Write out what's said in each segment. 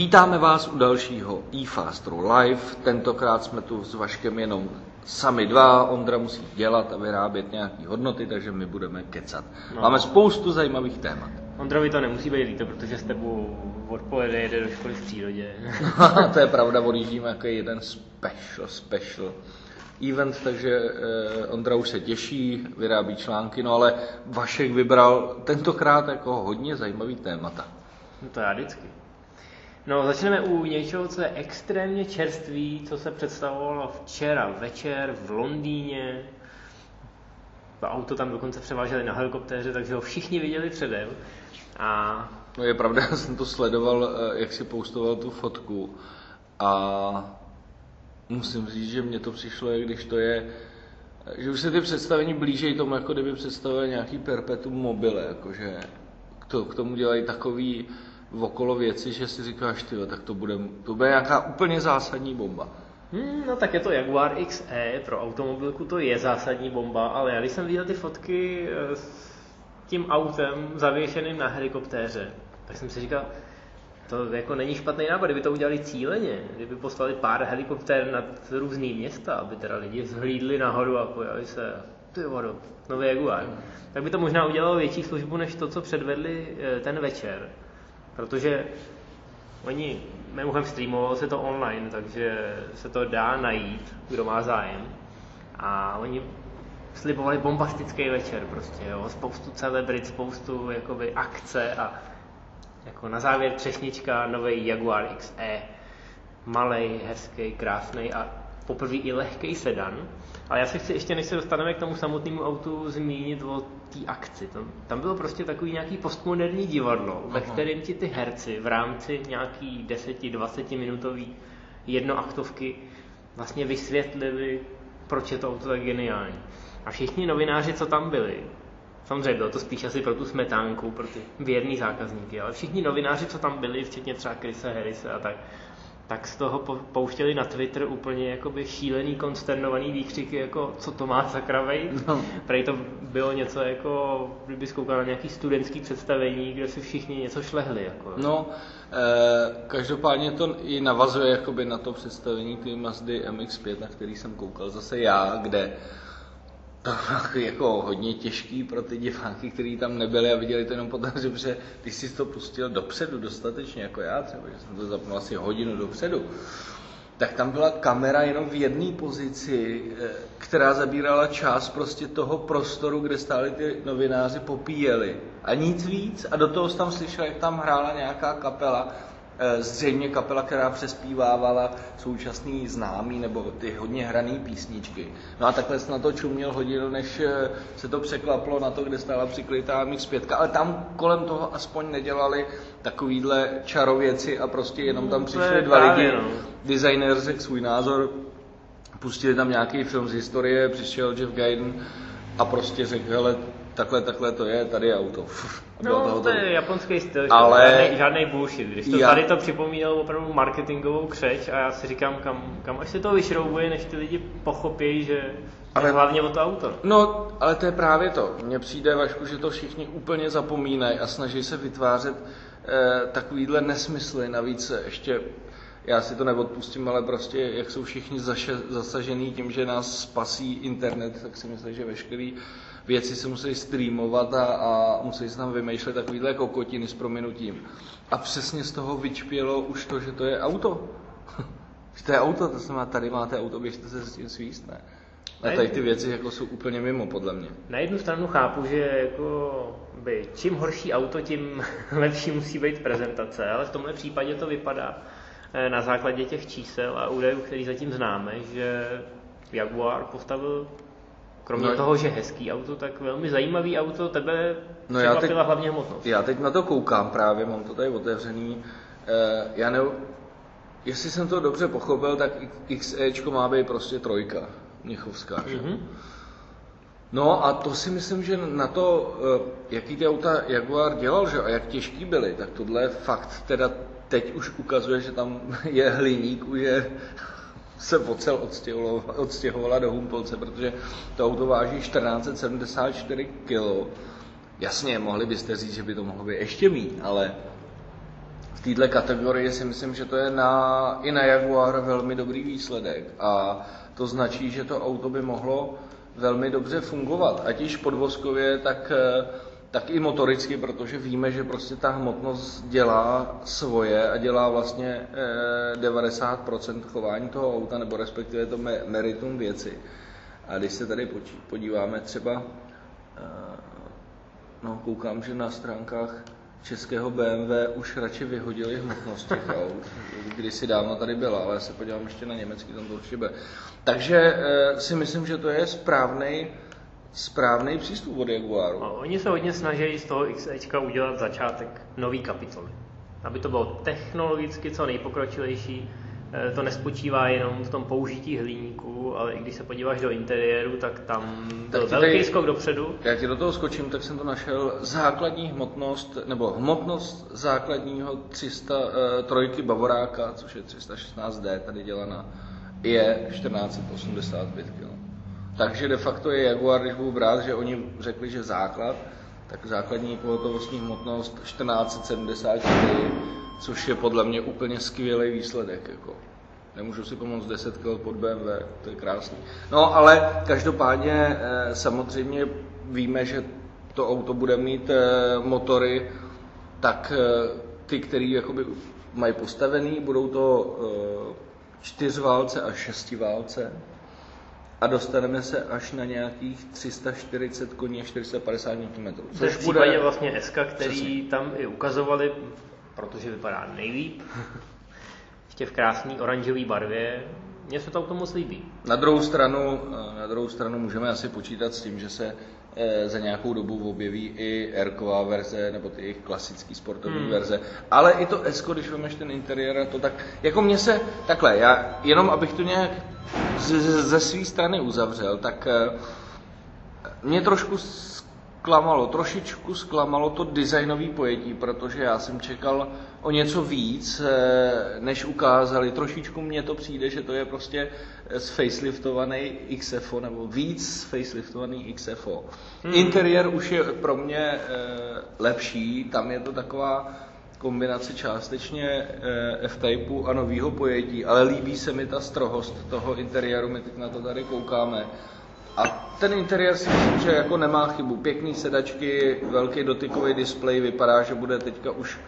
Vítáme vás u dalšího iFastro Live. Tentokrát jsme tu s Vaškem jenom sami dva. Ondra musí dělat a vyrábět nějaké hodnoty, takže my budeme kecat. No. Máme spoustu zajímavých témat. Ondrovi to nemusí být líto, protože s tebou odpoledne jede do školy v přírodě. To je pravda, odjíždíme jako jeden special event, takže Ondra už se těší, vyrábí články, no ale Vašek vybral tentokrát jako hodně zajímavý témata. No to já vždycky. No, začneme u něčeho, co je extrémně čerstvý, co se představovalo včera večer v Londýně. To auto tam dokonce převáželi na helikoptéře, takže ho všichni viděli předem. A... No je pravda, já jsem to sledoval, jak si postoval tu fotku. A musím říct, že mně to přišlo, když to je... Že už se ty představení blížejí tomu, jako kdyby představili nějaký perpetuum mobile, jakože k tomu dělají takový... okolo věci, že si říkáš, tyhle, tak to bude nějaká úplně zásadní bomba. No tak je to Jaguar XE, pro automobilku to je zásadní bomba, ale já když jsem viděl ty fotky s tím autem zavěšeným na helikoptéře, tak jsem si říkal, to jako není špatný nápad, kdyby to udělali cíleně, kdyby poslali pár helikoptér nad různý města, aby teda lidi zhlídli nahoru a pojali se, ty vodo, nový Jaguar, tak by to možná udělalo větší službu, než to, co předvedli ten večer. Protože oni, mimochodem streamovalo se to online, takže se to dá najít, kdo má zájem. A oni slibovali bombastický večer prostě, jo, spoustu celebrit, spoustu jakoby akce a jako na závěr třešnička, nový Jaguar XE. Malej, hezký, krásný a poprvé i lehký sedan. Ale já se chci ještě, než se dostaneme k tomu samotnému autu, zmínit o té akci. Tam bylo prostě takový nějaký postmoderní divadlo, ve kterém ti ty herci v rámci nějaký 10-20 minutový jednoaktovky vlastně vysvětlili, proč je to auto tak geniální. A všichni novináři, co tam byli, samozřejmě bylo to spíš asi pro tu smetánku, pro ty věrný zákazníky, ale všichni novináři, co tam byli, včetně třeba Chrisa, Harrise a tak z toho pouštěli na Twitter úplně jakoby šílený, konsternovaný výkřiky, jako co to má zakravej. No. Prej to bylo něco jako, kdyby zkoukal na nějaký studentský představení, kde si všichni něco šlehli. Jako. No, každopádně to i navazuje jakoby na to představení ty Mazdy MX5, na který jsem koukal zase já, kde to bylo jako hodně těžký pro ty diváky, kteří tam nebyli a viděli to jenom potaře, protože ty jsi to pustil dopředu dostatečně, jako já třeba, že jsem to zapnul asi hodinu dopředu, tak tam byla kamera jenom v jedné pozici, která zabírala část prostě toho prostoru, kde stáli ty novináři, popíjeli a nic víc a do toho jsem tam slyšel, jak tam hrála nějaká kapela, zřejmě kapela, která přespívávala současný známý nebo ty hodně hraný písničky. No a takhle jsem na to čuměl hodinu, než se to překlaplo na to, kde stála přiklitá MX5, ale tam kolem toho aspoň nedělali takovýhle čarověci a prostě jenom tam přišli dva lidi, designér řekl svůj názor, pustili tam nějaký film z historie, přišel Jeff Gayden a prostě řekl, hele, Takhle to je, tady je auto. No, to je japonský styl, ale žádnej bullshit. Když to tady to připomínalo opravdu marketingovou křeč a já si říkám, kam až se to vyšroubuje, než ty lidi pochopí, že je hlavně o to auto. No, ale to je právě to. Mně přijde, Vašku, že to všichni úplně zapomínají a snaží se vytvářet takovýhle nesmysly. Navíc ještě, já si to neodpustím, ale prostě jak jsou všichni zasažený tím, že nás spasí internet, tak si myslím, že veškerý věci se musí streamovat a musí se tam vymýšlet takovýhle kokotiny s prominutím. A přesně z toho vyčpělo už to, že to je auto. Že to je auto, to znamená, tady máte auto, běžte se s tím svíst, ne? A tady ty věci jako jsou úplně mimo, podle mě. Na jednu stranu chápu, že jako by čím horší auto, tím lepší musí být prezentace, ale v tomhle případě to vypadá na základě těch čísel a údajů, který zatím známe, že Jaguar postavil kromě toho, že hezký auto, tak velmi zajímavý auto, tebe překvapila hlavně hmotnost. Já teď na to koukám právě, mám to tady otevřený. Jestli jsem to dobře pochopil, tak XEčko má být prostě trojka, měchovská. Mm-hmm. No a to si myslím, že na to, jaký ty auta Jaguar dělal, že a jak těžký byly, tak tohle fakt teda teď už ukazuje, že tam je hliník, už je... se ocel odstěhovala do Humpolce, protože to auto váží 1474 kg. Jasně, mohli byste říct, že by to mohlo být ještě míň, ale v této kategorii si myslím, že to je i na Jaguar velmi dobrý výsledek a to značí, že to auto by mohlo velmi dobře fungovat, ať již podvozkově, tak i motoricky, protože víme, že prostě ta hmotnost dělá svoje a dělá vlastně 90% chování toho auta, nebo respektive to meritum věci. A když se tady podíváme třeba, koukám, že na stránkách českého BMW už radši vyhodili hmotnost těch aut, kdysi dávno tady byla, ale já se podívám ještě na německý, tam to určitě bude. Takže si myslím, že to je správný přístup od Jaguaru. No, oni se hodně snaží z toho XEčka udělat začátek nový kapitoly. Aby to bylo technologicky co nejpokročilejší, to nespočívá jenom v tom použití hliníku, ale i když se podíváš do interiéru, tak tam byl velký skok dopředu. Já ti do toho skočím, tak jsem to našel. Základní hmotnost, nebo hmotnost základního 303 Bavoráka, což je 316D tady dělaná, je 1485 kg. Takže de facto je Jaguar, když budu brát, že oni řekli, že tak základní pohotovostní hmotnost 1474, což je podle mě úplně skvělý výsledek. Jako. Nemůžu si pomoct 10 kg pod BMW, to je krásný. No ale každopádně samozřejmě víme, že to auto bude mít motory, tak ty, který jakoby mají postavený, budou to 4válce a 6válce. A dostaneme se až na nějakých 340 koní a 450 Nm. Což v případě vlastně SK, který přesně tam i ukazovali, protože vypadá nejlíp, ještě v krásný oranžové barvě. Mně se to auto moc líbí. Na druhou stranu můžeme asi počítat s tím, že se za nějakou dobu objeví i R-ková verze, nebo ty jejich klasický sportovní verze, ale i to S, když vemeš ten interiér a to tak, jako mně se, takhle, já jenom abych to nějak ze své strany uzavřel, tak mě trošičku zklamalo to designové pojetí, protože já jsem čekal o něco víc, než ukázali. Trošičku mně to přijde, že to je prostě sfaceliftovaný XFO, nebo víc sfaceliftovaný XFO. Interiér už je pro mě lepší, tam je to taková kombinace částečně F-typu a nového pojetí, ale líbí se mi ta strohost toho interiéru, my teď na to tady koukáme. A ten interiér si myslím, že jako nemá chybu. Pěkný sedačky, velký dotykový displej, vypadá, že bude teďka už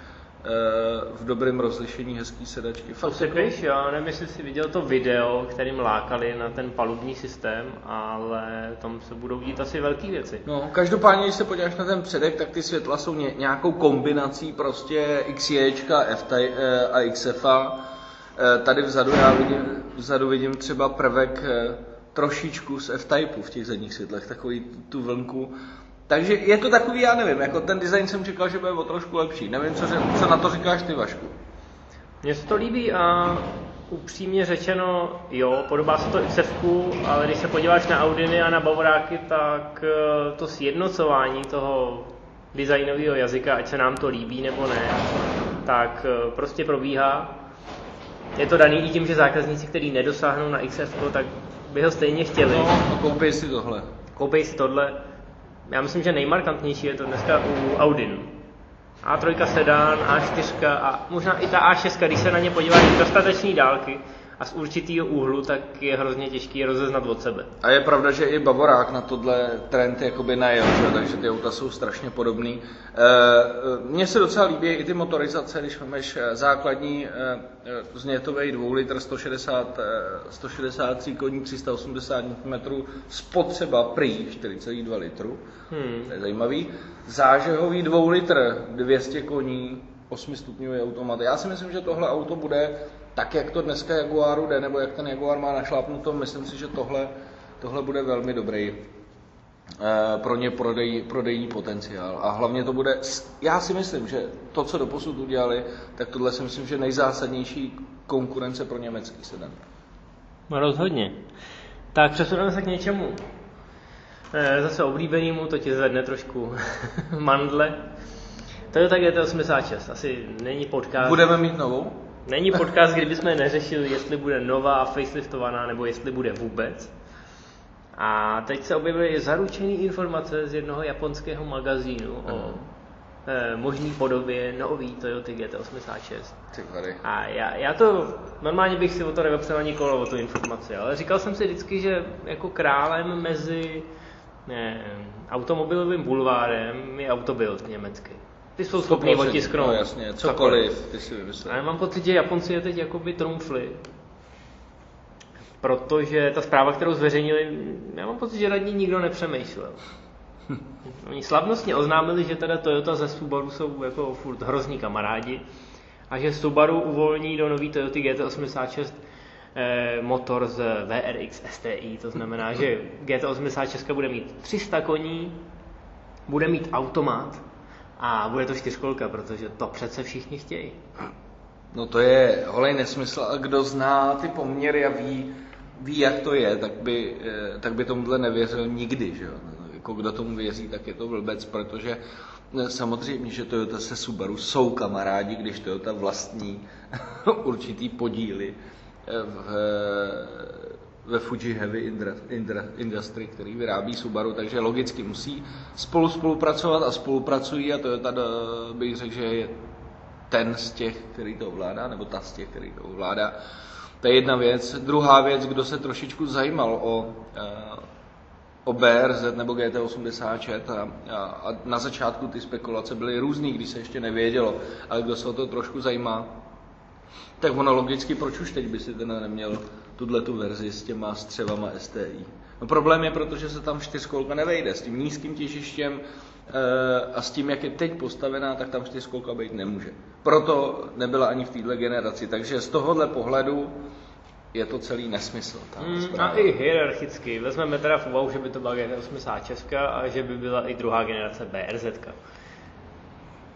v dobrém rozlišení hezký sedačky. Fakt to víš, já nevím, jestli jsi viděl to video, kterým lákali na ten palubní systém, ale tam se budou dít asi velké věci. No, každopádně, když se podíváš na ten předek, tak ty světla jsou nějakou kombinací prostě XJčka, F-type a XFA. Tady vzadu vidím třeba prvek trošičku z F-typu v těch zadních světlech, takový tu vlnku. Takže je to takový, já nevím, jako ten design jsem čekal, že bude o trošku lepší. Nevím, co na to říkáš ty, Vašku. Mně se to líbí a upřímně řečeno, jo, podobá se to XF-ku, ale když se podíváš na Audiny a na Bavoráky, tak to sjednocování toho designového jazyka, ať se nám to líbí nebo ne, tak prostě probíhá. Je to daný i tím, že zákazníci, kteří nedosáhnou na XF-ku, tak by ho stejně chtěli. No a koupej si tohle. Já myslím, že nejmarkantnější je to dneska u Audinu. A3 sedán, A4 a možná i ta A6, když se na ně podíváš z dostatečné dálky a z určitého úhlu, tak je hrozně těžký je rozeznat od sebe. A je pravda, že i Bavorák na tohle trend jakoby najel, takže ty auta jsou strašně podobný. Mně se docela líbí i ty motorizace, když máš základní znětovej 2 litr 163 koní 380 Nm, spotřeba prý 4,2 litru, to je zajímavý. Zážehový 2 litr 200 koní, 8-stupňový automat. Já si myslím, že tohle auto bude tak, jak to dneska Jaguaru jde, nebo jak ten Jaguar má našlápnuto, myslím si, že tohle bude velmi dobrý pro ně prodejní potenciál. A hlavně to bude, já si myslím, že to, co doposud udělali, tak tohle si myslím, že nejzásadnější konkurence pro německý sedan. Rozhodně. Tak přesuneme se k něčemu zase oblíbenému, to ti zvedne trošku mandle. Toyota GT86, asi není podcast. Budeme mít novou? Není podcast, kdybychom neřešili, jestli bude nová, faceliftovaná, nebo jestli bude vůbec. A teď se objevily zaručené informace z jednoho japonského magazínu o možný podobě nový Toyota GT86. A já to, normálně bych si o to nevepsal ani kolo, o tu informaci, ale říkal jsem si vždycky, že jako králem mezi automobilovým bulvárem je Autobild německy. Ty jsou schopný otisknout. No jasně, cokoliv, ty si vymyslel. Ale mám pocit, že Japonci je teď jakoby trumfli. Protože ta zpráva, kterou zveřejnili, já mám pocit, že nad ní nikdo nepřemýšlel. Oni slavnostně oznámili, že teda Toyota ze Subaru jsou jako furt hrozní kamarádi a že Subaru uvolní do nový Toyota GT86 motor z WRX STI, to znamená, že GT86 bude mít 300 koní, bude mít automat a bude to čtyřkolka, protože to přece všichni chtějí. No to je holej nesmysl a kdo zná ty poměry a ví jak to je, tak by tomuhle nevěřil nikdy, že jo? Jako kdo tomu věří, tak je to blbec, protože samozřejmě, že Toyota se Subaru jsou kamarádi, když Toyota vlastní určitý podíly ve Fuji Heavy Industry, který vyrábí Subaru, takže logicky musí spolupracovat a spolupracují a Toyota, bych řekl, že je ten z těch, který to ovládá, nebo ta z těch, který to ovládá. To je jedna věc. Druhá věc, kdo se trošičku zajímal o BRZ nebo GT86 a na začátku ty spekulace byly různý, když se ještě nevědělo, ale kdo se o to trošku zajímá, tak ono logicky, proč už teď by si ten neměl tu verzi s těma střevama STI. No problém je, protože se tam čtyřkolka nevejde. S tím nízkým těžištěm a s tím, jak je teď postavená, tak tam čtyřkolka být nemůže. Proto nebyla ani v této generaci. Takže z tohohle pohledu je to celý nesmysl. A i hierarchicky. Vezmeme teda v úvahu, že by to byla GT86 a že by byla i druhá generace BRZ.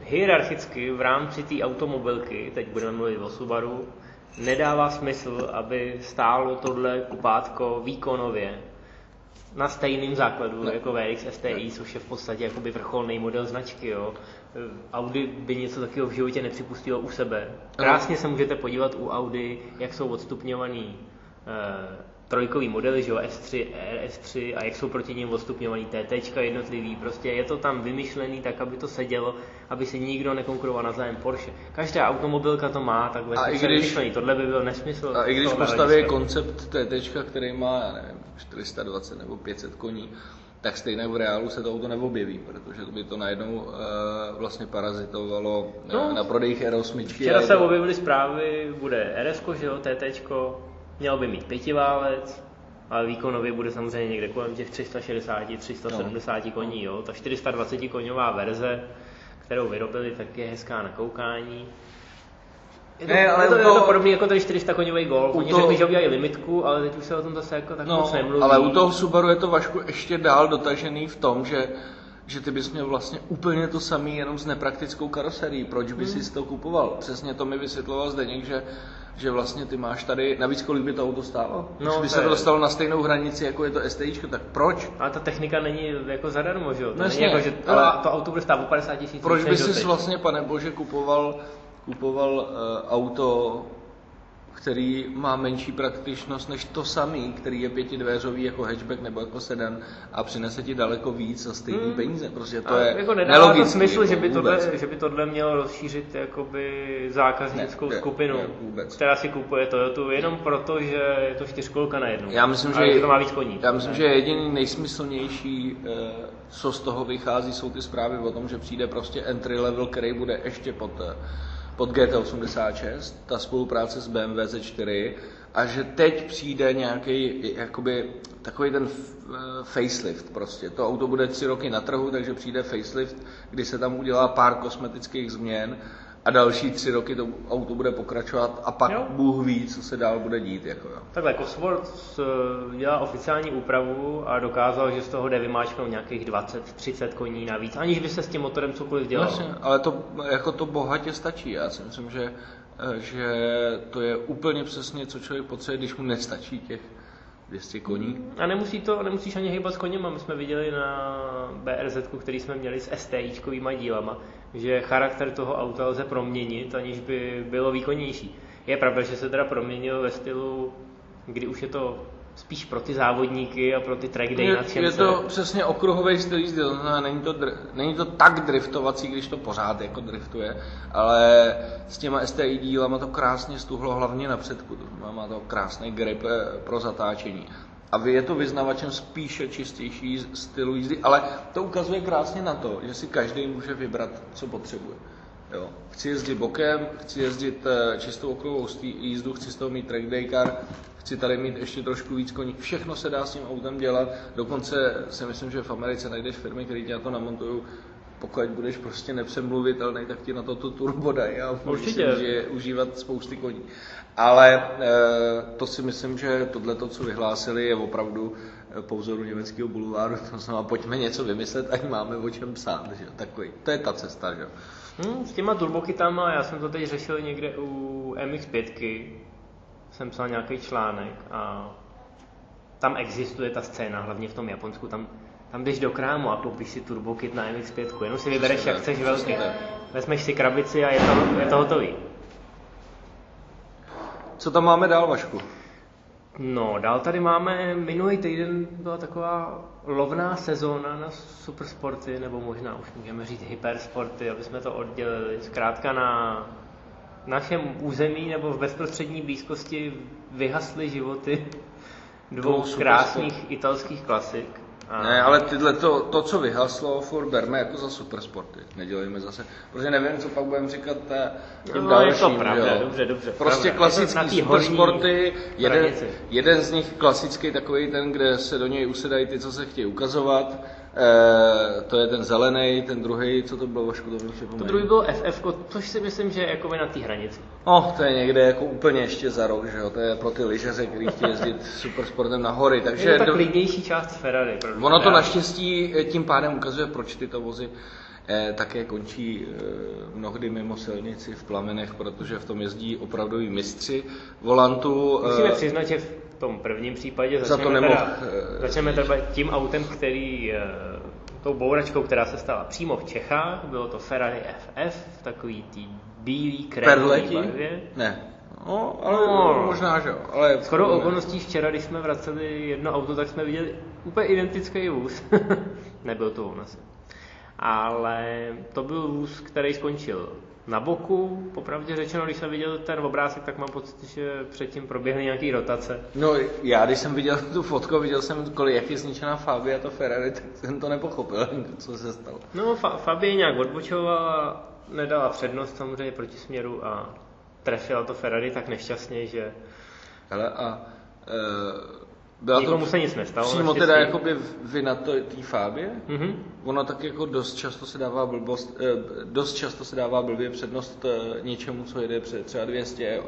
Hierarchicky v rámci té automobilky, teď budeme mluvit o Subaru, nedává smysl, aby stálo tohle kupátko výkonově na stejném základu jako WRX STI, což je v podstatě jakoby vrcholný model značky. Jo. Audi by něco takového v životě nepřipustilo u sebe. Krásně se můžete podívat u Audi, jak jsou odstupňovaný trojkový modely, že jo, S3, RS3 a jak jsou proti nim odstupňovaný TT jednotlivý. Prostě je to tam vymyšlený tak, aby to sedělo, aby si nikdo nekonkuroval navzájem Porsche. Každá automobilka to má takhle vymyšlený, tohle by byl nesmysl. A i když postaví koncept TT, který má, já nevím, 420 nebo 500 koní, tak stejně v reálu se to auto neobjeví, protože by to najednou vlastně parazitovalo na prodejích R8. Včera se objevily zprávy, bude RS, že jo, TT, měl by mít pětiválec, ale výkonově bude samozřejmě někde kolem těch 360, 370 koní. Jo. Ta 420 koňová verze, kterou vyrobili, tak je hezká na koukání. Je to podobný jako ten 400 koňový Golf. Oni řekli, že udělají limitku, ale teď už se o tom zase jako tak moc nemluví. Ale u toho Subaru je to, Vašku, ještě dál dotažený v tom, že ty bys měl vlastně úplně to samý, jenom s nepraktickou karoserií. Proč bys si to kupoval? Přesně to mi vysvětloval Zdeněk, že vlastně ty máš tady, navíc kolik by to auto stálo? No, když by se to dostalo na stejnou hranici, jako je to STIčko, tak proč? Ale ta technika není jako zadarmo, že jo? To není jako, že to auto bude stát o 50 000. Proč by si vlastně, pane bože, kupoval auto, který má menší praktičnost než to samý, který je pětidvéřový jako hatchback nebo jako sedan a přinese ti daleko víc za stejný peníze. Prostě to je jako nedává to smysl, jako že by tohle mělo rozšířit jakoby zákaznickou skupinu, která si kupuje Toyotu jenom proto, že je to čtyřkolka najednou. Já myslím, že to má víc koní. Já myslím, že jediný nejsmyslnější, co z toho vychází, jsou ty zprávy o tom, že přijde prostě entry level, který bude ještě pod GT86, ta spolupráce s BMW Z4 a že teď přijde nějaký jakoby takový ten facelift prostě. To auto bude 3 roky na trhu, takže přijde facelift, kdy se tam udělá pár kosmetických změn a další 3 roky to auto bude pokračovat a pak Bůh ví, co se dál bude dít. Jako, jo. Takhle Cosworth dělá oficiální úpravu a dokázal, že z toho jde vymáčknout nějakých 20-30 koní navíc, aniž by se s tím motorem cokoliv dělal. Vlastně, ale to, jako to bohatě stačí. Já si myslím, že to je úplně přesně, co člověk potřebuje, když mu nestačí těch 200 koní. A nemusíš ani hýbat s koněma. My jsme viděli na BRZ-ku, který jsme měli s STIčkovýma dílama, že charakter toho auta lze proměnit, aniž by bylo výkonnější. Je pravda, že se teda proměnil ve stylu, kdy už je to spíš pro ty závodníky a pro ty track day nadšence. Je to přesně okruhový styl jízdy, to znamená, není to tak driftovací, když to pořád jako driftuje, ale s těma STI dílama to krásně stuhlo hlavně na předku, má to krásný grip pro zatáčení. A je to vyznavačem spíše čistější stylu jízdy, ale to ukazuje krásně na to, že si každý může vybrat, co potřebuje. Jo. Chci jezdit bokem, chci jezdit čistou okruhovou jízdu, chci z toho mít track day car, chci tady mít ještě trošku víc koní. Všechno se dá s tím autem dělat, dokonce si myslím, že v Americe najdeš firmy, které tě na to namontují, pokud budeš prostě nepřemluvitelný, tak ti na to tu turbo dají a určitě užívat spousty koní. Ale to si myslím, že tohleto, co vyhlásili, je opravdu po vzoru německého bulváru, to znamená, pojďme něco vymyslet, ať máme o čem psát, že? Takový, to je ta cesta, že? S těma turbokytama, já jsem to teď řešil někde u MX5, jsem psal nějaký článek a tam existuje ta scéna, hlavně v tom Japonsku, tam jdeš do krámu a koupíš si turbokit na MX5, jenom si vybereš, jak chceš velký, vezmeš si krabici a je to hotový. Co tam máme dál, Vašku? No, dál tady máme, minulý týden byla taková lovná sezóna na supersporty, nebo možná už můžeme říct hypersporty, aby jsme to oddělili. Zkrátka na našem území nebo v bezprostřední blízkosti vyhasly životy dvou krásných italských klasik. A... Ne, ale to, co vyhaslo, furt berme jako za supersporty, nedělejme zase, protože nevím, co pak budeme říkat těm dalším, je to pravda, jo. Dobře. Prostě klasický supersporty, jeden z nich klasický, takový ten, kde se do něj usedají ty, co se chtějí ukazovat, to je ten zelený, ten druhý, co to bylo, Vašku, to mi připomíná. To druhý bylo FF, což si myslím, že je jako by na té hranici. No, to je někde jako úplně ještě za rok, že jo, to je pro ty lyžaře, kteří chtějí jezdit supersportem na hory. Takže je to ta klidnější část Ferrari. Ono to naštěstí tím pádem ukazuje, proč tyto vozy také končí mnohdy mimo silnici v plamenech, protože v tom jezdí opravdoví mistři volantu. Musíme přiznat, že v tom prvním případě začneme tím autem, který tou bouračkou, která se stala přímo v Čechách, bylo to Ferrari FF v takový tý bílý krémový barvě. Ne. No, ale no, možná, že jo. Ale shodou okolností včera, když jsme vraceli jedno auto, tak jsme viděli úplně identický vůz. Nebyl to on asi. Ale to byl vůz, který skončil na boku. Popravdě řečeno, když jsem viděl ten obrázek, tak mám pocit, že předtím proběhly nějaký rotace. No, já když jsem viděl tu fotku, viděl jsem, jak je zničená Fabia, to Ferrari, tak jsem to nepochopil, co se stalo. No, Fabia nějak odbočovala, nedala přednost samozřejmě proti směru a trefila to Ferrari tak nešťastně, že... Hele, a... Nikomu se nic nestalo. Přímo teda jakoby vina té Fabie, Ono tak jako dost často se dává blbě přednost něčemu, co jede před třeba 200, jo.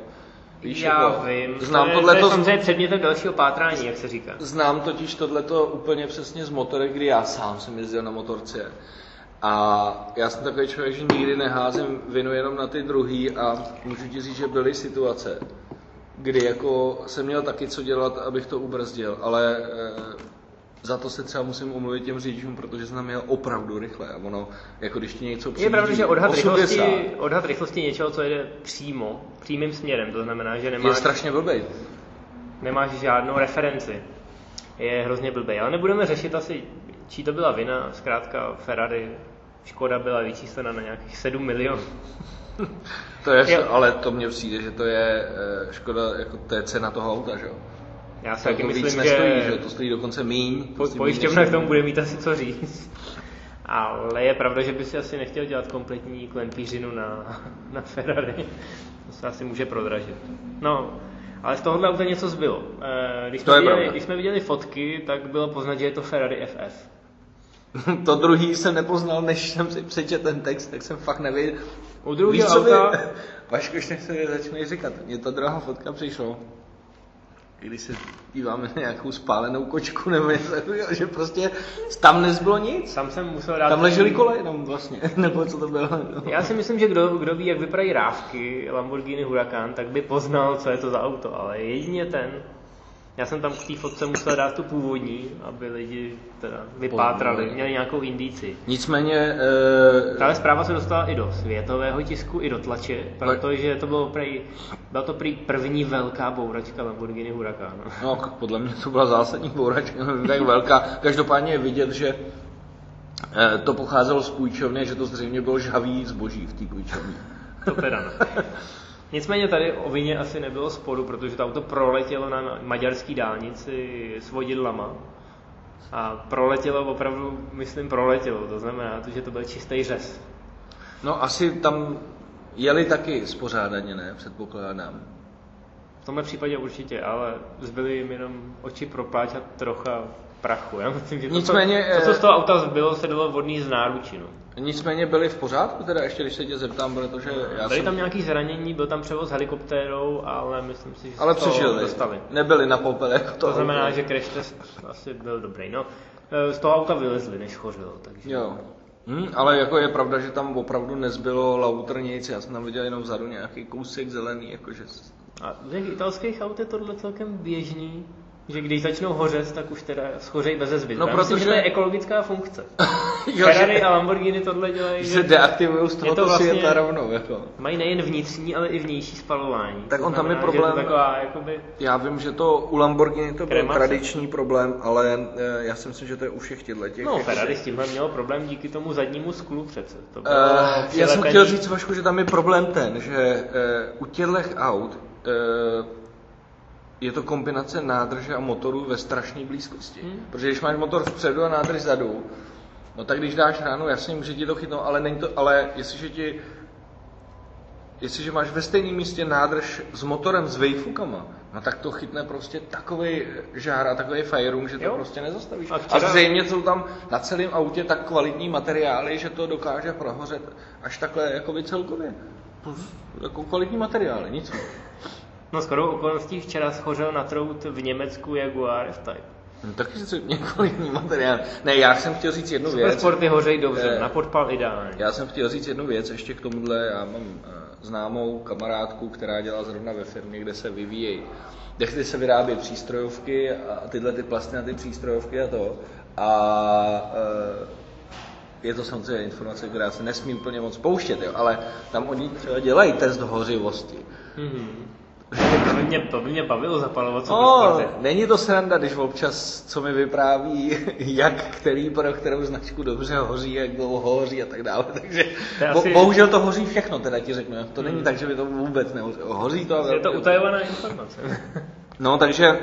Víš, vím, znám to je samozřejmě předmětem dalšího pátrání, jak se říká. Znám totiž tohleto úplně přesně z motorek, kdy já sám jsem jezdil na motorce. A já jsem takový člověk, že nikdy neházím vinu jenom na ty druhý a můžu ti říct, že byly situace, kdy jako jsem měl taky co dělat, abych to ubrzdil, ale za to se třeba musím omluvit těm řidičům, protože jsem tam jel opravdu rychle a ono, jako když ti něco přijde. Je pravda, že odhad rychlosti něčeho, co jede přímým směrem, to znamená, že nemáš... Je strašně blbej. Nemáš žádnou referenci. Je hrozně blbej, ale nebudeme řešit asi, čí to byla vina, zkrátka Ferrari, Škoda byla vyčíslena na nějakých 7 milionů. To je, ale to mně přijde, že to je Škoda, jako to je cena toho auta, že jo? Já si taky myslím, nestojí, že to stojí dokonce míň. Pojišťovna k tomu bude mít asi co říct. Ale je pravda, že by si asi nechtěl dělat kompletní klempířinu na Ferrari. To se asi může prodražit. No, ale z tohohle auta něco zbylo. Když jsme viděli fotky, tak bylo poznat, že je to Ferrari FF. To druhý jsem nepoznal, než jsem si přečetl ten text, tak jsem fakt nevěděl. U druhého auta... Vašku, už nechci začne říkat, mně ta druhá fotka přišlo, když se díváme na nějakou spálenou kočku, nebo něco, že prostě tam nezbylo nic. Tam jsem musel dát... Tam ležely kola jenom vlastně, nebo co to bylo. No. Já si myslím, že kdo ví, jak vypadají rávky Lamborghini Huracán, tak by poznal, co je to za auto, ale jedině ten, Já jsem tam k té fotce musel dát tu původní, aby lidi teda vypátrali, měli nějakou indici. Nicméně... Tahle zpráva se dostala i do světového tisku, i do tlače, protože to bylo byla to prý první velká bouračka Lamborghini Huracán. No, podle mě to byla zásadní bouračka, tak velká. Každopádně je vidět, že to pocházelo z půjčovny, že to zřejmě bylo žhavý zboží v té půjčovně. To teda ne. Nicméně tady o vině asi nebylo sporu, protože to auto proletělo na maďarské dálnici s vodidlama a proletělo opravdu, myslím, to znamená, že to byl čistý řez. No asi tam jeli taky spořádaně, ne? Předpokládám. V tomhle případě určitě, ale zbyly jim jenom oči propláčat trocha prachu. Já myslím, že to, co z toho auta zbylo, se dalo vodný z náručí. Nicméně byli v pořádku, teda ještě když se tě zeptám, protože já tam nějaký zranění, byl tam převoz helikoptérou, ale myslím si, že se to dostali. Nebyli na popelech. To znamená, že crash test asi byl dobrý. No, z toho auta vylezli, než chořilo, takže... Jo. Ale jako je pravda, že tam opravdu nezbylo lauter nic, já jsem tam viděl jenom vzadu nějaký kousek zelený, jakože... A v těch italských aut je tohle celkem běžný. Že když začnou hořet, tak už teda schořejí beze zbytku. No, protože to je ekologická funkce. Ferrari a Lamborghini tohle dělají. Že se deaktivují z tohoto vlastně světa rovnou. Jako. Mají nejen vnitřní, ale i vnější spalování. Tak on tam je problém. Taková, jakoby... Já vím, že to u Lamborghini to byl tradiční problém, ale já si myslím, že to je u všech těch. No, Ferrari s tímhle mělo problém díky tomu zadnímu sklu přece. To bylo já jsem chtěl říct, Vašku, že tam je problém ten, že u těchto aut je to kombinace nádrže a motoru ve strašné blízkosti. Protože když máš motor vpředu a nádrž zadu, no tak když dáš ránu, jasně může ti to chytnout, ale není to, ale jestliže máš ve stejném místě nádrž s motorem s vejfukama, no tak to chytne prostě takovej žár a takovej fireum, že to prostě nezastavíš. A zřejmě jsou tam na celém autě tak kvalitní materiály, že to dokáže prohořet až takhle jakoby celkově. Jako kvalitní materiály, nic. No, shodou okolností včera shořel na trout v Německu Jaguar F-Type. No, taky si několik materiál. Ne, já jsem chtěl říct jednu věc. Sporty hořejí dobře, na podpal ideálně. Já jsem chtěl říct jednu věc ještě k tomuhle. Já mám známou kamarádku, která dělá zrovna ve firmě, kde se vyvíjejí. Kde se vyrábí přístrojovky a tyhle ty plasty na ty přístrojovky a to. A je to samozřejmě informace, která se nesmí úplně moc pouštět, jo, ale tam oni třeba dělají test hořivosti. To by mě bavilo zapalovat co sporty. Není to sranda, když občas, co mi vypráví, pro kterou značku dobře hoří, jak dlouho hoří a tak dále. Takže bohužel to hoří všechno, teda ti řeknu. To není tak, že by to vůbec nehoří. Hoří to, ale... Je to utajovaná informace. No, takže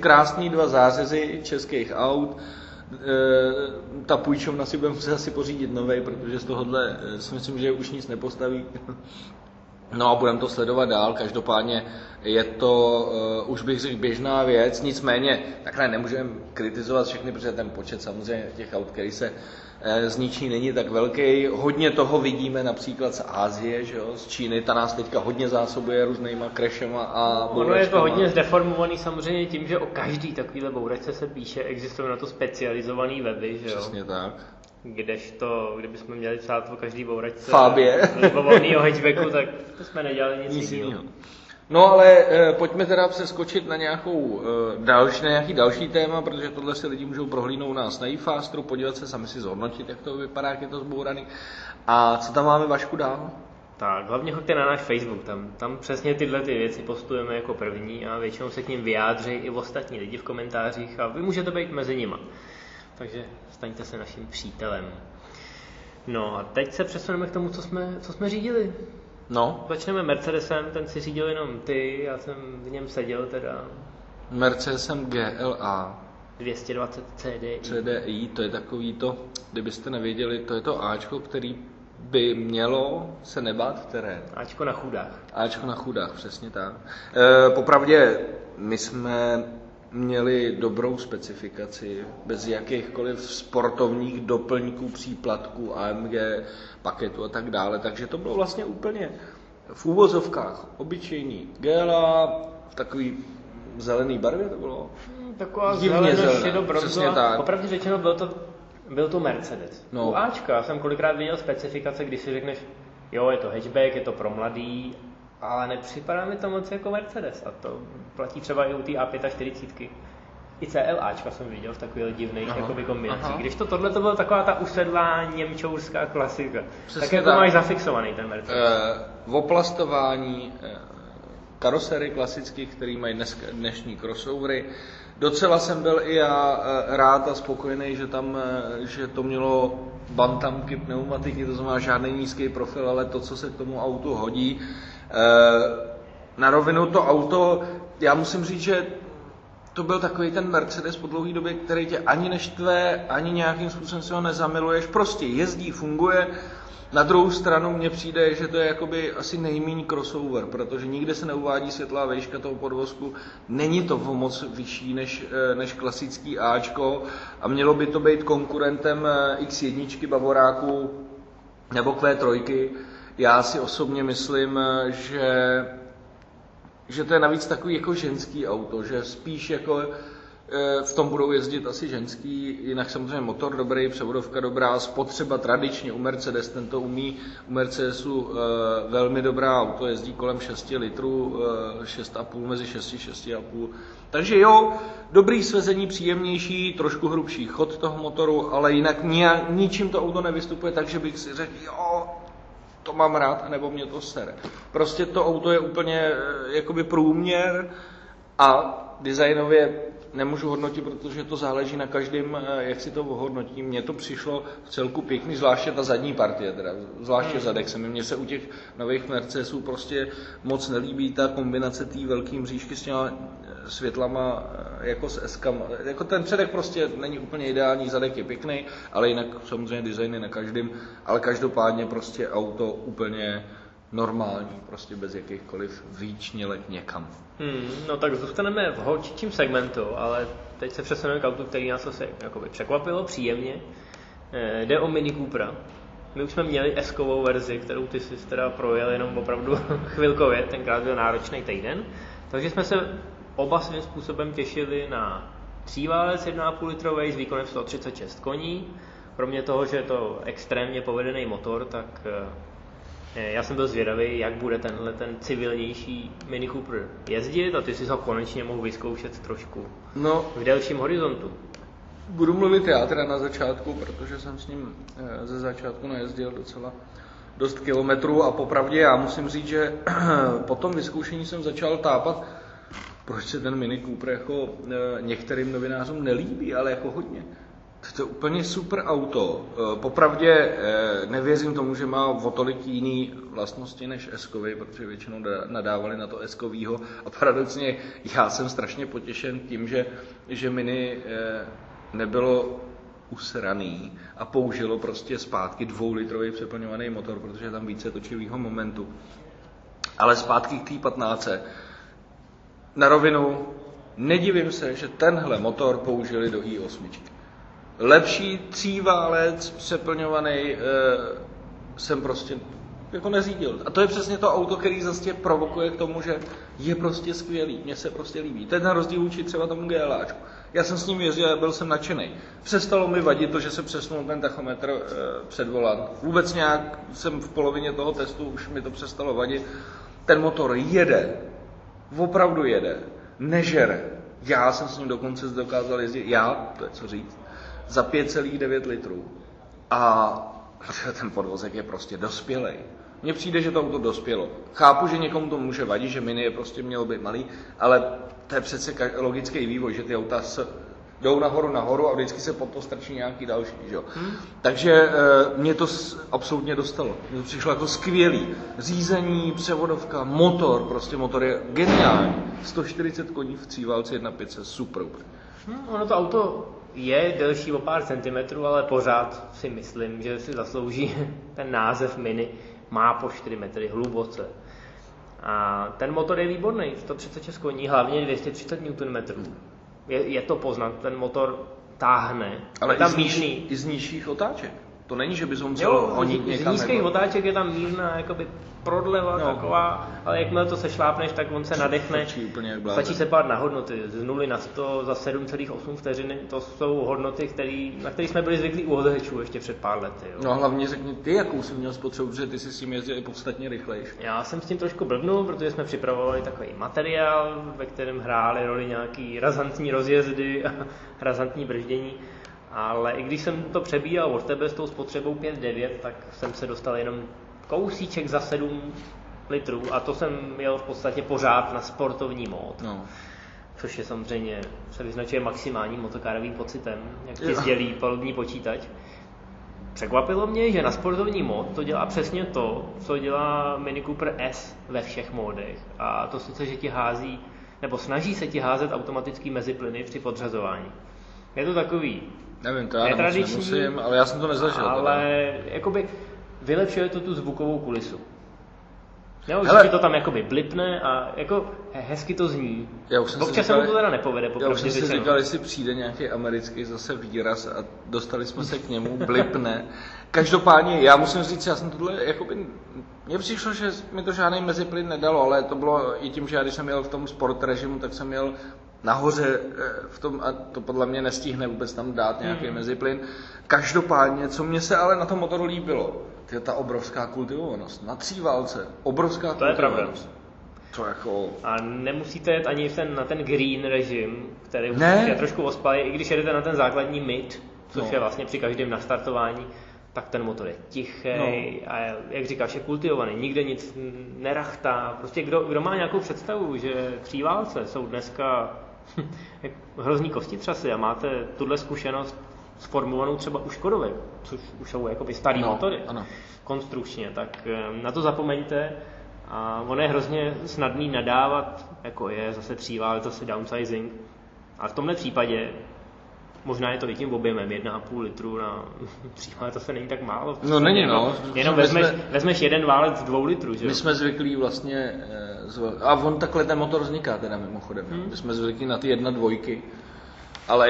krásný dva zářezy českých aut. Ta půjčovna si budeme muset asi pořídit novej, protože z tohohle si myslím, že už nic nepostaví. No a budeme to sledovat dál, každopádně je to, už bych řekl, běžná věc, nicméně takhle nemůžeme kritizovat všechny, protože ten počet samozřejmě těch aut, který se zničí, není tak velký. Hodně toho vidíme například z Asie, že jo, z Číny, ta nás teďka hodně zásobuje různýma crashema a bouračkama. Ono je to hodně zdeformovaný samozřejmě tím, že o každý takovýhle bouračce se píše, existují na to specializovaný weby, že jo. Přesně tak. Kdežto, kdybychom měli psát o každý bouračce Fabie nebo volnýho hatchbacku, tak to jsme nedělali nic jiného. No ale pojďme teda přeskočit na nějaký další téma, protože tohle si lidi můžou prohlídnout u nás na iFastru, podívat se, sami si zhodnotit, jak to vypadá, jak je to zbouraný. A co tam máme, Vašku, dál? Tak, hlavně choďte na náš Facebook, tam přesně tyhle ty věci postujeme jako první a většinou se k nim vyjádří i ostatní lidi v komentářích a vy můžete být mezi nima. Takže staňte se naším přítelem. No a teď se přesuneme k tomu, co jsme řídili. No. Začneme Mercedesem, ten si řídil jenom ty, já jsem v něm seděl teda. Mercedesem GLA. 220 CDI. CDI, to je takový to, kdybyste nevěděli, to je to Ačko, který by mělo se nebát v terénu. Ačko na chudách. Ačko na chudách, přesně tak. Popravdě, my jsme měli dobrou specifikaci, bez jakýchkoliv sportovních doplňků, příplatků, AMG, paketu a tak dále, takže to bylo vlastně úplně v úvozovkách obyčejný GLA, v takový zelený barvě to bylo. Taková zelená, opravdu řečeno byl to Mercedes. No. U Ačka jsem kolikrát viděl specifikace, když si řekneš, jo, je to hatchback, je to pro mladý, ale nepřipadá mi to moc jako Mercedes a to platí třeba i u té A45. I CLAčka jsem viděl v takových divných kombinacích, když to tohle to byla taková ta usedlá němčourská klasika. Přesně tak, jako máš zafixovaný ten Mercedes. V oplastování karosery klasických, který mají dnešní crossovery. Docela jsem byl i já rád a spokojený, že to mělo bantamky pneumatiky, to znamená žádný nízký profil, ale to, co se k tomu autu hodí. Na rovinu to auto, já musím říct, že to byl takový ten Mercedes po dlouhý době, který tě ani neštve, ani nějakým způsobem se ho nezamiluješ, prostě jezdí, funguje. Na druhou stranu mně přijde, že to je jakoby asi nejméně crossover, protože nikde se neuvádí světlá vejška toho podvozku, není to moc vyšší než klasický Ačko a mělo by to být konkurentem X1 Bavoráku nebo Q3. Já si osobně myslím, že to je navíc takový jako ženský auto, že spíš jako v tom budou jezdit asi ženský, jinak samozřejmě motor dobrý, převodovka dobrá, spotřeba tradičně u Mercedes, ten to umí, u Mercedesu velmi dobrá, auto jezdí kolem 6 litrů, 6,5, mezi 6 a 6,5. Takže jo, dobrý svezení, příjemnější, trošku hrubší chod toho motoru, ale jinak ničím to auto nevystupuje, takže bych si řekl, jo, to mám rád, anebo mě to sere. Prostě to auto je úplně jakoby průměr a designově nemůžu hodnotit, protože to záleží na každém, jak si to ohodnotí. Mně to přišlo v celku pěkný, zvláště ta zadní partie, teda, zvláště zadek se mi. Mně se u těch nových Mercedesů prostě moc nelíbí ta kombinace té velké mřížky s těma světlama jako s S-kama. Jako ten předek prostě není úplně ideální, zadek je pěkný, ale jinak samozřejmě design je na každém, ale každopádně prostě auto úplně normální, prostě bez jakýchkoliv výčnělek někam. No tak zůstaneme v horčičím segmentu, ale teď se přesuneme k autu, který nás asi jakoby překvapilo příjemně. Jde o Mini Coopera. My už jsme měli S-kovou verzi, kterou ty jsi teda projel jenom opravdu chvilkově, tenkrát byl náročný týden. Takže jsme se oba svým způsobem těšili na tříválec 1,5 litrový s výkonem 136 koní. Kromě toho, že je to extrémně povedený motor, tak já jsem byl zvědavý, jak bude tenhle ten civilnější Mini Cooper jezdit a ty si ho konečně mohl vyzkoušet trošku v delším horizontu. Budu mluvit já teda na začátku, protože jsem s ním ze začátku najezdil docela dost kilometrů a popravdě já musím říct, že po tom vyzkoušení jsem začal tápat, proč se ten Mini Cooper jako některým novinářům nelíbí, ale jako hodně. To je úplně super auto. Popravdě nevěřím tomu, že má o tolik jiný vlastnosti než S-kový, protože většinou nadávali na to S-kovýho. A paradoxně já jsem strašně potěšen tím, že Mini nebylo usraný a použilo prostě zpátky 2-litrový přeplňovaný motor, protože je tam více točivýho momentu. Ale zpátky k té 15. Na rovinu nedivím se, že tenhle motor použili do i8. Lepší tříválec přeplňovaný jsem prostě jako neřídil. A to je přesně to auto, který zase provokuje k tomu, že je prostě skvělý, mně se prostě líbí. Teď na rozdíl vůči třeba tomu GLAčku. Já jsem s ním jezdil a byl jsem nadšený. Přestalo mi vadit to, že se přesunul ten tachometr před volant. Vůbec nějak jsem v polovině toho testu, už mi to přestalo vadit. Ten motor jede, opravdu jede, nežere. Já jsem s ním dokonce dokázal jezdit, to je co říct, za 5,9 litrů. A ten podvozek je prostě dospělej. Mně přijde, že to auto dospělo. Chápu, že někomu to může vadit, že Mini je prostě mělo být malý, ale to je přece logický vývoj, že ty auta jdou nahoru a vždycky se pod to strčí nějaký další. Že? Takže mě to absolutně dostalo. Mně to přišlo jako skvělý. Řízení, převodovka, motor, prostě motor je geniální. 140 koní v tříválce 1.5, super. Ono to auto je delší o pár centimetrů, ale pořád si myslím, že si zaslouží ten název Mini, má po 4 metry hluboce. A ten motor je výborný, 136 koní, hlavně 230 Nm. Je to poznat, ten motor táhne. Ale i z nižších otáček. To není, že bys ho musel hodit někam. Z nízkých otáček je tam mírná jakoby prodleva taková, ale jakmile to sešlápneš, tak on se nadechne. Stačí se pár na hodnoty. Z 0 na 100 za 7,8 vteřiny. To jsou hodnoty, na které jsme byli zvyklí u odhečů ještě před pár lety. Jo. No a hlavně řekni ty, jakou jsi měl spotřebu, protože ty jsi s tím jezdil i podstatně rychlejš. Já jsem s tím trošku blbnul, protože jsme připravovali takový materiál, ve kterém hrály roli nějaký razantní rozjezdy a razantní brždění. Ale i když jsem to přebíjal od tebe s tou spotřebou 5,9, tak jsem se dostal jenom kousíček za 7 litrů a to jsem měl v podstatě pořád na sportovní mód. No. Což je samozřejmě, se vyznačuje maximálním motokárovým pocitem, jak ti sdělí palubní počítač. Překvapilo mě, že na sportovní mód to dělá přesně to, co dělá Mini Cooper S ve všech módech. A to sice, že ti hází, nebo snaží se ti házet automatický meziplyny při podřazování. Je to takový nevím, to já nemusím, ale já jsem to nezažil. Ale jakoby vylepšuje to tu zvukovou kulisu. Jo, že to tam jakoby blipne a jako hezky to zní. Občas se mu to teda nepovede. Já už jsem si říkal, jestli přijde nějaký americký zase výraz a dostali jsme se k němu, blipne. Každopádně, já musím říct, já jsem tohle jakoby... Mně přišlo, že mi to žádný meziplyn nedalo, ale to bylo i tím, že já když jsem jel v tom sport režimu, tak jsem jel nahoře v tom, a to podle mě nestihne vůbec tam dát nějaký meziplyn. Každopádně, co mě se ale na tom motoru líbilo, je ta obrovská kultivovanost. Na tříválce, obrovská kultivovanost. To je jako... A nemusíte jet ani na ten green režim, který je trošku ospalý, i když jedete na ten základní mid, což je vlastně při každém nastartování, tak ten motor je tichý a jak říkáš, je kultivovaný, nikde nic nerachtá. Prostě kdo má nějakou představu, že tříválce jsou dneska hrozní kostitřasy a máte tuhle zkušenost sformulovanou třeba u Škodovek, což už jsou jakoby starý motory konstrukčně, tak na to zapomeňte. A ono je hrozně snadný nadávat, jako je zase tříválec, zase downsizing. A v tomhle případě možná je to i tím objemem, 1,5 litru na 3 válec, zase není tak málo. No není, no. Jenom vezmeš jeden válec z 2 litrů, že? My jsme zvyklí vlastně, a on takhle ten motor vzniká teda mimochodem, my jsme zvyklí na ty 1,2, ale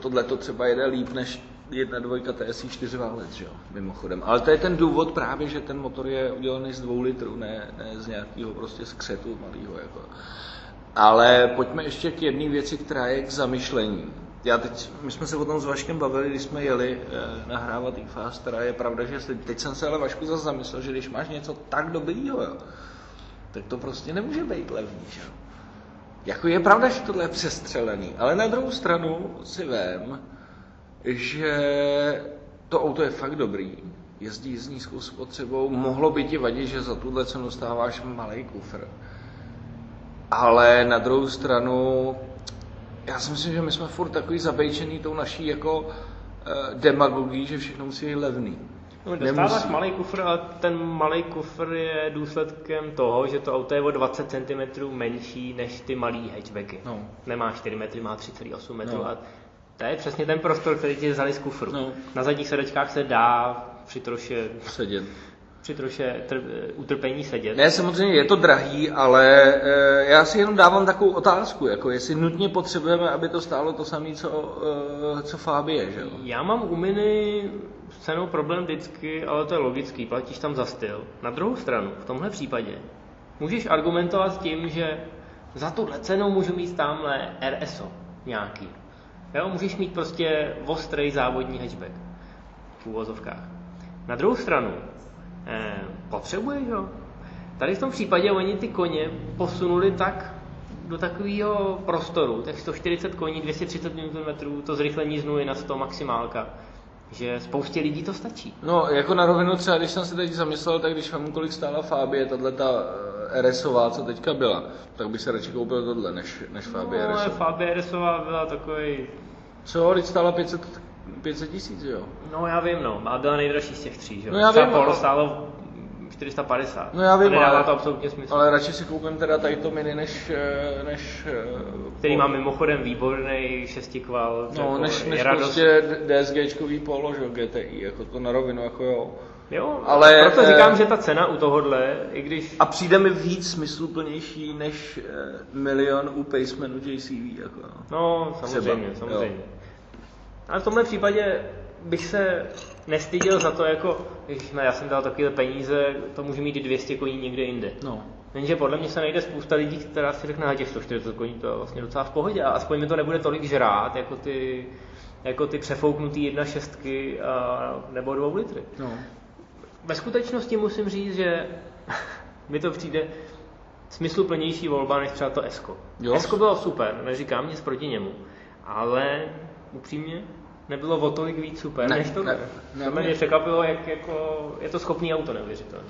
tohleto třeba jede líp než 1,2 TSI 4 válec, že jo, mimochodem. Ale to je ten důvod právě, že ten motor je udělaný z 2 litrů, ne z nějakého prostě skřetu malého, jako. Ale pojďme ještě k jedné věci, která je k zamyšlení. My jsme se o tom s Vaškem bavili, když jsme jeli nahrávat iFastra. Je pravda, že teď jsem se ale Vašku zase zamyslel, že když máš něco tak dobrýho, jo, tak to prostě nemůže být levný. Že? Jako je pravda, že tohle je přestřelený, ale na druhou stranu si vem, že to auto je fakt dobrý, jezdí s nízkou spotřebou, mohlo by ti vadit, že za tuhle cenu dostáváš malej kufr. Ale na druhou stranu já si myslím, že my jsme furt takový zabejčený tou naší jako demagogií, že všechno musí být levný. No, dostáváš malý kufr, ale ten malý kufr je důsledkem toho, že to auto je o 20 cm menší než ty malý hatchbacky. No. Nemá 4 metry, má 3,8 metrů a to je přesně ten prostor, který ti vzali z kufru. No. Na zadních sedačkách se dá při troše utrpení sedět. Ne, samozřejmě je to drahý, ale já si jenom dávám takovou otázku, jako jestli nutně potřebujeme, aby to stálo to samé, co Fabie, že jo? Já mám u Mini s cenou problém vždycky, ale to je logický, platíš tam za styl. Na druhou stranu, v tomhle případě, můžeš argumentovat tím, že za tuhle cenou můžu mít tamhle RSO nějaký. Jo, můžeš mít prostě ostrej závodní hatchback v úvozovkách. Na druhou stranu, potřebuješ ho. Tady v tom případě oni ty koně posunuli tak do takového prostoru, těch 140 koní, 230 Nm, to zrychlení z 0 na 100 maximálka, že spoustě lidí to stačí. No, jako na rovinu třeba, když jsem se teď zamyslel, tak když vám kolik stála Fabie, tato RSová, co teďka byla, tak bych se radši koupil tohle, než Fabie RSová. No, Fabie RSová byla takový... Co, teď stála 500 tisíc, jo? No já vím, a byla nejdražší z těch tří, že? No já třeba vím, Polo stálo 450. No já vím, ale to absolutně smysl. Ale radši si koupím teda tady to Mini, než který má mimochodem výborný šestikval. No, než prostě DSGčkový Polo, že jo, GTI, jako to na rovinu, jako jo. Jo, ale proto říkám, že ta cena u tohohle, i když... A přijde mi víc smysluplnější než milion u Pacemanu JCV, jako no. No, samozřejmě, jo. Ale v tomhle případě bych se nestyděl za to, jako, ne, já jsem dal takové peníze, to může mít i 200 koní někde jinde. No. Jenže podle mě se najde spousta lidí, která si řekne, na těch 140 koní to je vlastně docela v pohodě, a aspoň mi to nebude tolik žrát, jako ty přefouknutý 1.6 nebo 2 litry. No. Ve skutečnosti musím říct, že mi to přijde smysluplnější volba než třeba to S-ko. S-ko bylo super, neříkám nic proti němu, ale upřímně nebylo o tolik víc super, ne, než to. To mě překvapilo, jak jako, je to schopný auto, neuvěřitelné.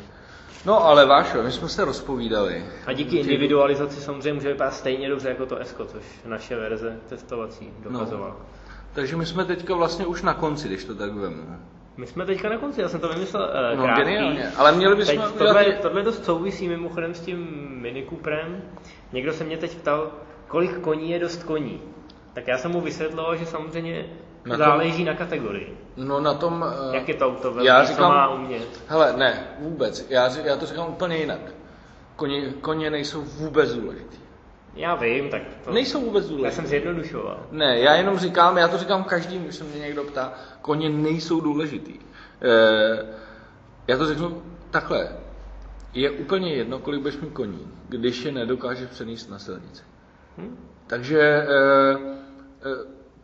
No ale Vášo, my jsme se rozpovídali. A díky individualizaci samozřejmě může vypadat stejně dobře jako to S-ko, což naše verze testovací dokazovala. No. Takže my jsme teďka vlastně už na konci, když to tak vemu. My jsme teďka na konci, já jsem to vymyslel krátký. Ale měli bychom tohle dost souvisí mimochodem s tím Mini Cooperem. Někdo se mě teď ptal, kolik koní je dost koní. Tak já jsem mu vysvětloval, že samozřejmě záleží na kategorii. No na tom... Jak je to auto velký, co má umět? Hele, ne, vůbec. Já to říkám úplně jinak. Koně nejsou vůbec důležitý. Já vím, tak to... Nejsou vůbec důležitý. Já jsem zjednodušoval. Ne, já jenom říkám, já to říkám každým, když se mě někdo ptá, koně nejsou důležitý. Já to řeknu takhle. Je úplně jedno, kolik budeš mít koní, když je nedokážeš přenést na silnici. Takže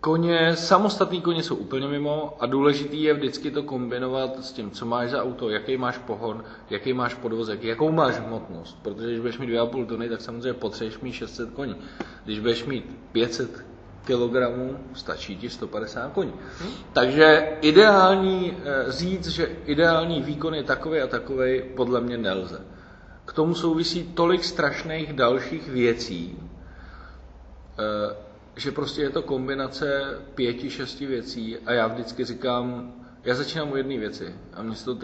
koně, samostatný koně jsou úplně mimo a důležitý je vždycky to kombinovat s tím, co máš za auto, jaký máš pohon, jaký máš podvozek, jakou máš hmotnost, protože když budeš mít 2,5 tuny, tak samozřejmě potřebuješ mít 600 koní. Když budeš mít 500 kilogramů, stačí ti 150 koní. Takže ideální říct, že ideální výkon je takovej a takovej, podle mě nelze. K tomu souvisí tolik strašných dalších věcí, že prostě je to kombinace 5-6 věcí a já vždycky říkám, já začínám u jedné věci a mně se to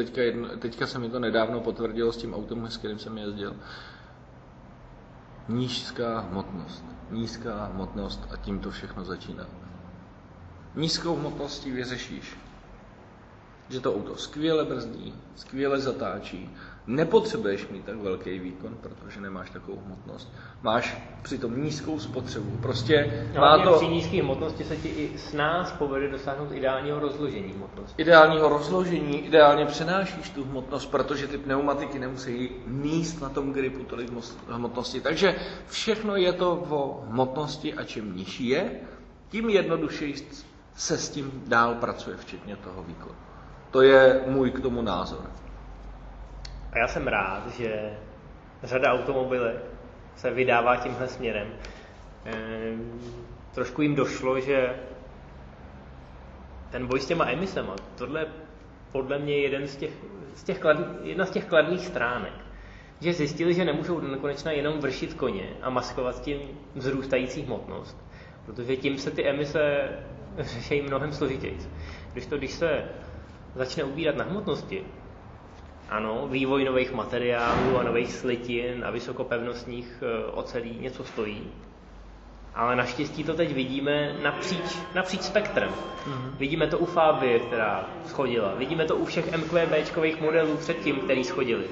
teďka se mi to nedávno potvrdilo s tím autem, s kterým jsem jezdil. Nízká hmotnost a tím to všechno začíná. Nízkou hmotností vyřešíš, že to auto skvěle brzdí, skvěle zatáčí, nepotřebuješ mít tak velký výkon, protože nemáš takovou hmotnost. Máš přitom nízkou spotřebu. Prostě má to... Při nízké hmotnosti se ti i s nás povede dosáhnout ideálního rozložení hmotnosti. Ideálního rozložení, ideálně přenášíš tu hmotnost, protože ty pneumatiky nemusí níst na tom gripu tolik hmotnosti. Takže všechno je to o hmotnosti a čím nižší je, tím jednodušeji se s tím dál pracuje, včetně toho výkonu. To je můj k tomu názor. A já jsem rád, že řada automobilek se vydává tímhle směrem. Trošku jim došlo, že ten boj s těma emisema, tohle je podle mě jedna z těch kladných stránek. Že zjistili, že nemůžou nekonečna jenom vršit koně a maskovat tím vzrůstající hmotnost, protože tím se ty emise řeší mnohem složitěji. Když se začne ubírat na hmotnosti, ano, vývoj nových materiálů a nových slitin a vysokopevnostních ocelí něco stojí. Ale naštěstí to teď vidíme napříč spektrem. Mm-hmm. Vidíme to u Fabie, která schodila. Vidíme to u všech MQBčkových modelů předtím, který schodili.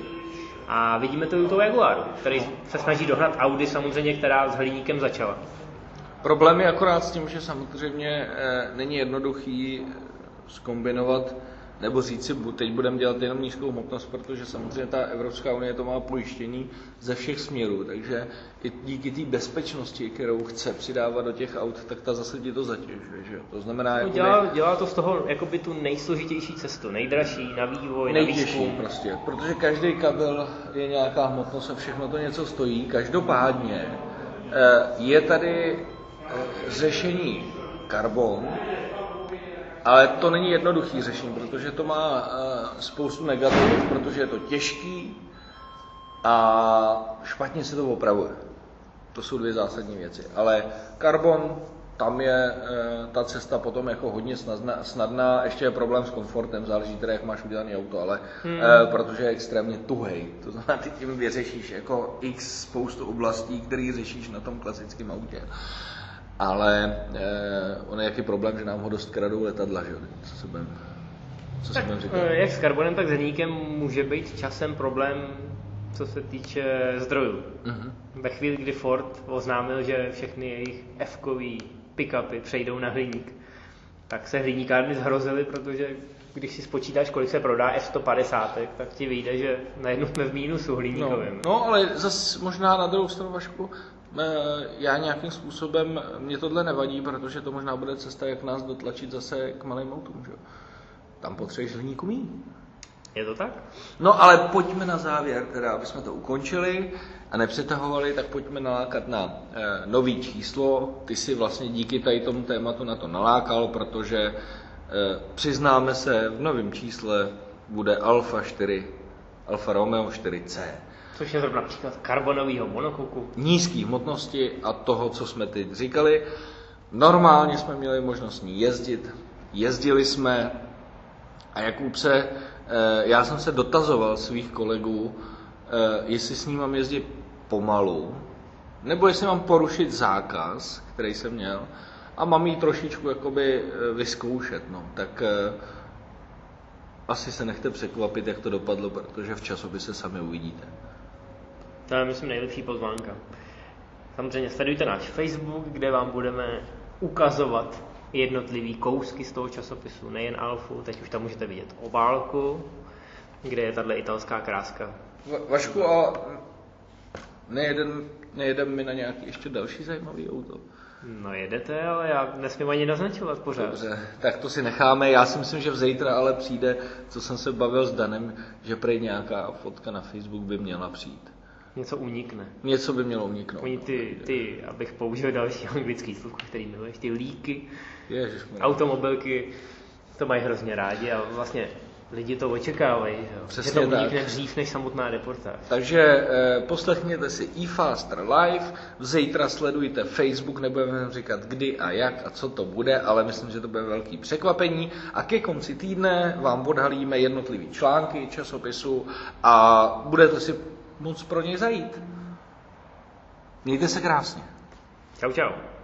A vidíme to i u toho Jaguaru, který se snaží dohnat Audi samozřejmě, která s hliníkem začala. Problém je akorát s tím, že samozřejmě není jednoduchý zkombinovat nebo říct si, teď budeme dělat jenom nízkou hmotnost, protože samozřejmě ta Evropská unie to má pojištění ze všech směrů, takže i díky té bezpečnosti, kterou chce přidávat do těch aut, tak ta zase ti to zatěžuje, že jo? To znamená, no, dělá to z toho jakoby tu nejsložitější cestu, nejdražší na vývoj, na výzkum. Prostě, protože každý kabel je nějaká hmotnost a všechno to něco stojí. Každopádně je tady řešení karbon, ale to není jednoduchý řešení, protože to má spoustu negativů, protože je to těžký a špatně se to opravuje. To jsou dvě zásadní věci. Ale karbon, tam je ta cesta potom jako hodně snadná. Ještě je problém s komfortem, záleží teda, jak máš udělané auto, ale protože je extrémně tuhej. To znamená, ty tím vyřešíš jako x spoustu oblastí, které řešíš na tom klasickém autě. Ale on je jaký problém, že nám ho dost kradou letadla, že jo? Co se budem říkat? Jak s karbonem, tak s hliníkem může být časem problém, co se týče zdrojů. Uh-huh. Ve chvíli, kdy Ford oznámil, že všechny jejich F-kový pick-upy přejdou na hliník, tak se hliníkárny zhrozily, protože když si spočítáš, kolik se prodá F-150, tak ti vyjde, že najednou jsme v mínusu hliníkovým. No, ale zase možná na druhou stranu, Vašku, já nějakým způsobem, mě tohle nevadí, protože to možná bude cesta, jak nás dotlačit zase k malým autům, že? Tam potřebuješ hliníku míň. Je to tak? No, ale pojďme na závěr, teda, aby jsme to ukončili a nepřetahovali, tak pojďme nalákat na nový číslo. Ty si vlastně díky tady tomu tématu na to nalákal, protože přiznáme se, v novém čísle bude Alfa Romeo 4C. Což je zrovna příklad karbonového monokoku. Nízký hmotnosti a toho, co jsme teď říkali. Normálně jsme měli možnost jezdit, jezdili jsme a Jakubce, já jsem se dotazoval svých kolegů, jestli s ním mám jezdit pomalu, nebo jestli mám porušit zákaz, který jsem měl, a mám ji trošičku jakoby vyzkoušet. No. Tak asi se nechte překvapit, jak to dopadlo, protože v časopise sami uvidíte. To je, myslím, nejlepší pozvánka. Samozřejmě sledujte náš Facebook, kde vám budeme ukazovat jednotlivý kousky z toho časopisu, nejen Alfu, teď už tam můžete vidět obálku, kde je tato italská kráska. Vašku, a nejedeme mi na nějaký ještě další zajímavý auto? No jedete, ale já nesmím ani naznačovat pořád. Dobře, tak to si necháme, já si myslím, že zítra ale přijde, co jsem se bavil s Danem, že prej nějaká fotka na Facebook by měla přijít. Něco unikne. Něco by mělo uniknout. Oni ty abych použil další anglický slůvku, který miluješ, ty líky, automobilky, to mají hrozně rádi a vlastně lidi to očekávají, že to unikne dřív než samotná reportáž. Takže poslechněte si iFastro Live, zítra sledujte Facebook, nebudeme říkat kdy a jak a co to bude, ale myslím, že to bude velký překvapení a ke konci týdne vám odhalíme jednotlivý články časopisu a budete si moc pro něj zajít. Mějte se krásně. Čau, čau.